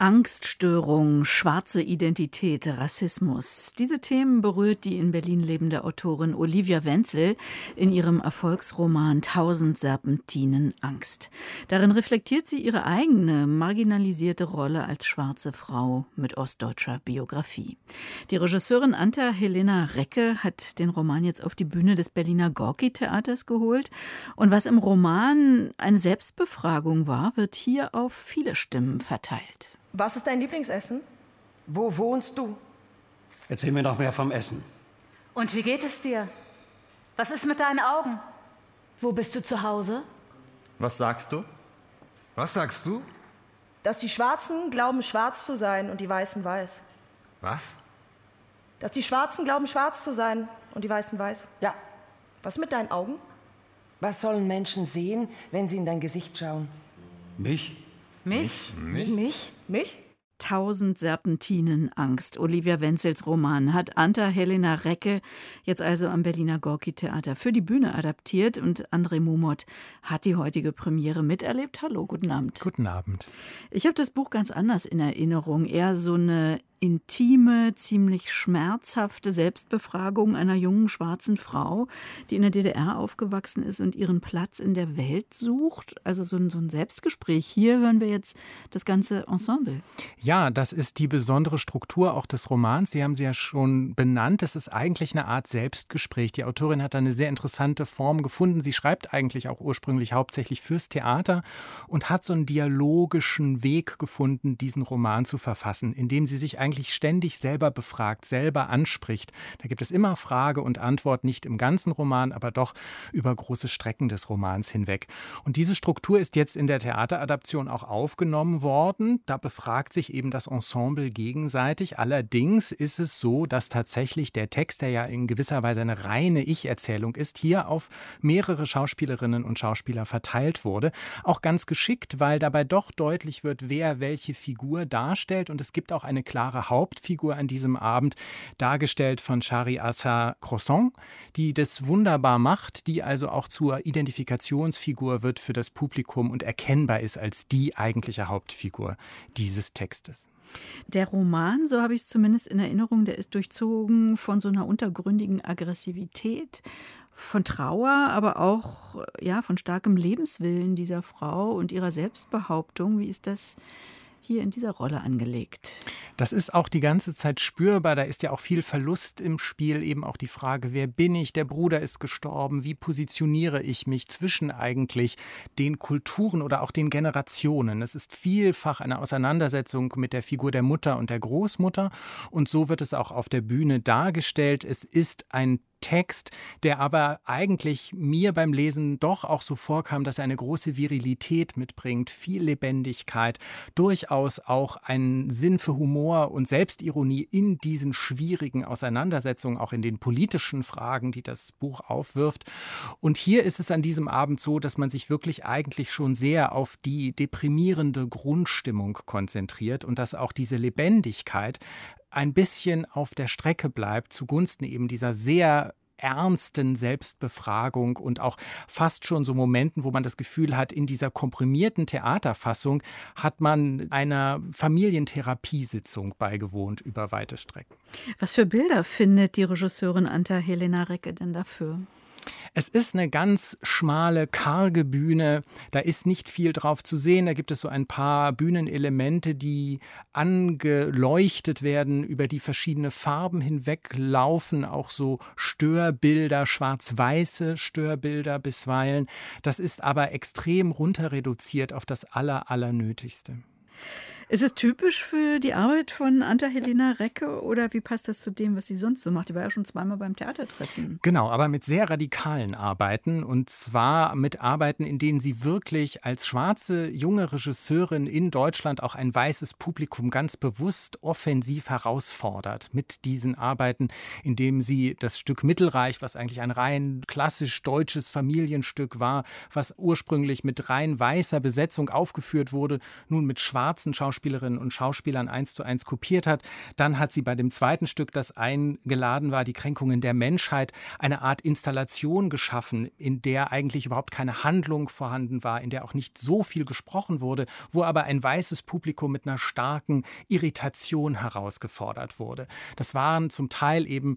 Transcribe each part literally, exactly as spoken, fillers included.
Angststörung, schwarze Identität, Rassismus. Diese Themen berührt die in Berlin lebende Autorin Olivia Wenzel in ihrem Erfolgsroman Tausend Serpentinen Angst. Darin reflektiert sie ihre eigene marginalisierte Rolle als schwarze Frau mit ostdeutscher Biografie. Die Regisseurin Anta Helena Recke hat den Roman jetzt auf die Bühne des Berliner Gorki-Theaters geholt. Und was im Roman eine Selbstbefragung war, wird hier auf viele Stimmen verteilt. Was ist dein Lieblingsessen? Wo wohnst du? Erzähl mir noch mehr vom Essen. Und wie geht es dir? Was ist mit deinen Augen? Wo bist du zu Hause? Was sagst du? Was sagst du? Dass die Schwarzen glauben, schwarz zu sein und die Weißen weiß. Was? Dass die Schwarzen glauben, schwarz zu sein und die Weißen weiß. Ja. Was mit deinen Augen? Was sollen Menschen sehen, wenn sie in dein Gesicht schauen? Mich? Mich? Mich? Mich? Mich? Tausend Serpentinen Angst. Olivia Wenzels Roman hat Anta Helena Recke jetzt also am Berliner Gorki-Theater für die Bühne adaptiert und André Mumot hat die heutige Premiere miterlebt. Hallo, guten Abend. Guten Abend. Ich habe das Buch ganz anders in Erinnerung. Eher so eine intime, ziemlich schmerzhafte Selbstbefragung einer jungen schwarzen Frau, die in der D D R aufgewachsen ist und ihren Platz in der Welt sucht. Also so ein, so ein Selbstgespräch. Hier hören wir jetzt das ganze Ensemble. Ja, das ist die besondere Struktur auch des Romans. Sie haben sie ja schon benannt. Es ist eigentlich eine Art Selbstgespräch. Die Autorin hat da eine sehr interessante Form gefunden. Sie schreibt eigentlich auch ursprünglich hauptsächlich fürs Theater und hat so einen dialogischen Weg gefunden, diesen Roman zu verfassen, indem sie sich eigentlich eigentlich ständig selber befragt, selber anspricht. Da gibt es immer Frage und Antwort, nicht im ganzen Roman, aber doch über große Strecken des Romans hinweg. Und diese Struktur ist jetzt in der Theateradaption auch aufgenommen worden. Da befragt sich eben das Ensemble gegenseitig. Allerdings ist es so, dass tatsächlich der Text, der ja in gewisser Weise eine reine Ich-Erzählung ist, hier auf mehrere Schauspielerinnen und Schauspieler verteilt wurde. Auch ganz geschickt, weil dabei doch deutlich wird, wer welche Figur darstellt. Und es gibt auch eine klare Hauptfigur an diesem Abend, dargestellt von Shari Assa Croissant, die das wunderbar macht, die also auch zur Identifikationsfigur wird für das Publikum und erkennbar ist als die eigentliche Hauptfigur dieses Textes. Der Roman, so habe ich es zumindest in Erinnerung, der ist durchzogen von so einer untergründigen Aggressivität, von Trauer, aber auch ja, von starkem Lebenswillen dieser Frau und ihrer Selbstbehauptung. Wie ist das hier in dieser Rolle angelegt? Das ist auch die ganze Zeit spürbar. Da ist ja auch viel Verlust im Spiel. Eben auch die Frage, wer bin ich? Der Bruder ist gestorben. Wie positioniere ich mich zwischen eigentlich den Kulturen oder auch den Generationen? Es ist vielfach eine Auseinandersetzung mit der Figur der Mutter und der Großmutter. Und so wird es auch auf der Bühne dargestellt. Es ist ein Text, der aber eigentlich mir beim Lesen doch auch so vorkam, dass er eine große Virilität mitbringt, viel Lebendigkeit, durchaus auch einen Sinn für Humor und Selbstironie in diesen schwierigen Auseinandersetzungen, auch in den politischen Fragen, die das Buch aufwirft. Und hier ist es an diesem Abend so, dass man sich wirklich eigentlich schon sehr auf die deprimierende Grundstimmung konzentriert und dass auch diese Lebendigkeit ein bisschen auf der Strecke bleibt zugunsten eben dieser sehr ernsten Selbstbefragung und auch fast schon so Momenten, wo man das Gefühl hat, in dieser komprimierten Theaterfassung hat man einer Familientherapiesitzung beigewohnt über weite Strecken. Was für Bilder findet die Regisseurin Anta Helena Recke denn dafür? Es ist eine ganz schmale, karge Bühne, da ist nicht viel drauf zu sehen, da gibt es so ein paar Bühnenelemente, die angeleuchtet werden, über die verschiedene Farben hinweg laufen, auch so Störbilder, schwarz-weiße Störbilder bisweilen. Das ist aber extrem runter reduziert auf das Aller, Allernötigste. Ist es typisch für die Arbeit von Anta Helena Recke oder wie passt das zu dem, was sie sonst so macht? Die war ja schon zweimal beim Theatertreffen. Genau, aber mit sehr radikalen Arbeiten und zwar mit Arbeiten, in denen sie wirklich als schwarze junge Regisseurin in Deutschland auch ein weißes Publikum ganz bewusst offensiv herausfordert mit diesen Arbeiten, indem sie das Stück Mittelreich, was eigentlich ein rein klassisch deutsches Familienstück war, was ursprünglich mit rein weißer Besetzung aufgeführt wurde, nun mit schwarzen Schauspielern Schauspielerinnen und Schauspielern eins zu eins kopiert hat. Dann hat sie bei dem zweiten Stück, das eingeladen war, Die Kränkungen der Menschheit, eine Art Installation geschaffen, in der eigentlich überhaupt keine Handlung vorhanden war, in der auch nicht so viel gesprochen wurde, wo aber ein weißes Publikum mit einer starken Irritation herausgefordert wurde. Das waren zum Teil eben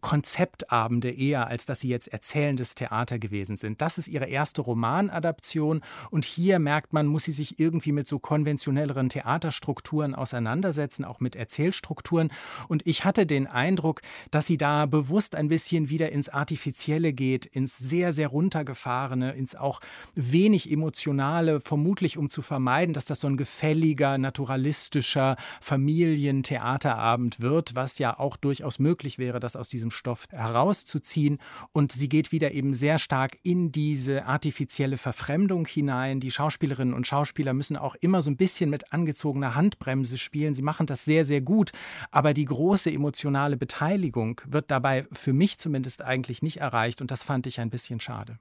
Konzeptabende eher, als dass sie jetzt erzählendes Theater gewesen sind. Das ist ihre erste Romanadaption und hier merkt man, muss sie sich irgendwie mit so konventionelleren Theaterstrukturen auseinandersetzen, auch mit Erzählstrukturen. Und ich hatte den Eindruck, dass sie da bewusst ein bisschen wieder ins Artifizielle geht, ins sehr, sehr runtergefahrene, ins auch wenig emotionale, vermutlich um zu vermeiden, dass das so ein gefälliger, naturalistischer Familientheaterabend wird, was ja auch durchaus möglich wäre, das aus diesem Stoff herauszuziehen. Und sie geht wieder eben sehr stark in diese artifizielle Verfremdung hinein. Die Schauspielerinnen und Schauspieler müssen auch immer so ein bisschen mit angezogener Handbremse spielen. Sie machen das sehr, sehr gut, aber die große emotionale Beteiligung wird dabei für mich zumindest eigentlich nicht erreicht und das fand ich ein bisschen schade.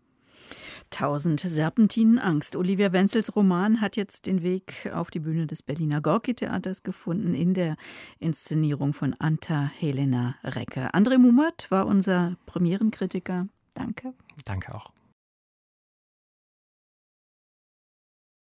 Tausend Serpentinen Angst. Olivia Wenzels Roman hat jetzt den Weg auf die Bühne des Berliner Gorki-Theaters gefunden in der Inszenierung von Anta Helena Recke. André Mumot war unser Premierenkritiker. Danke. Danke auch.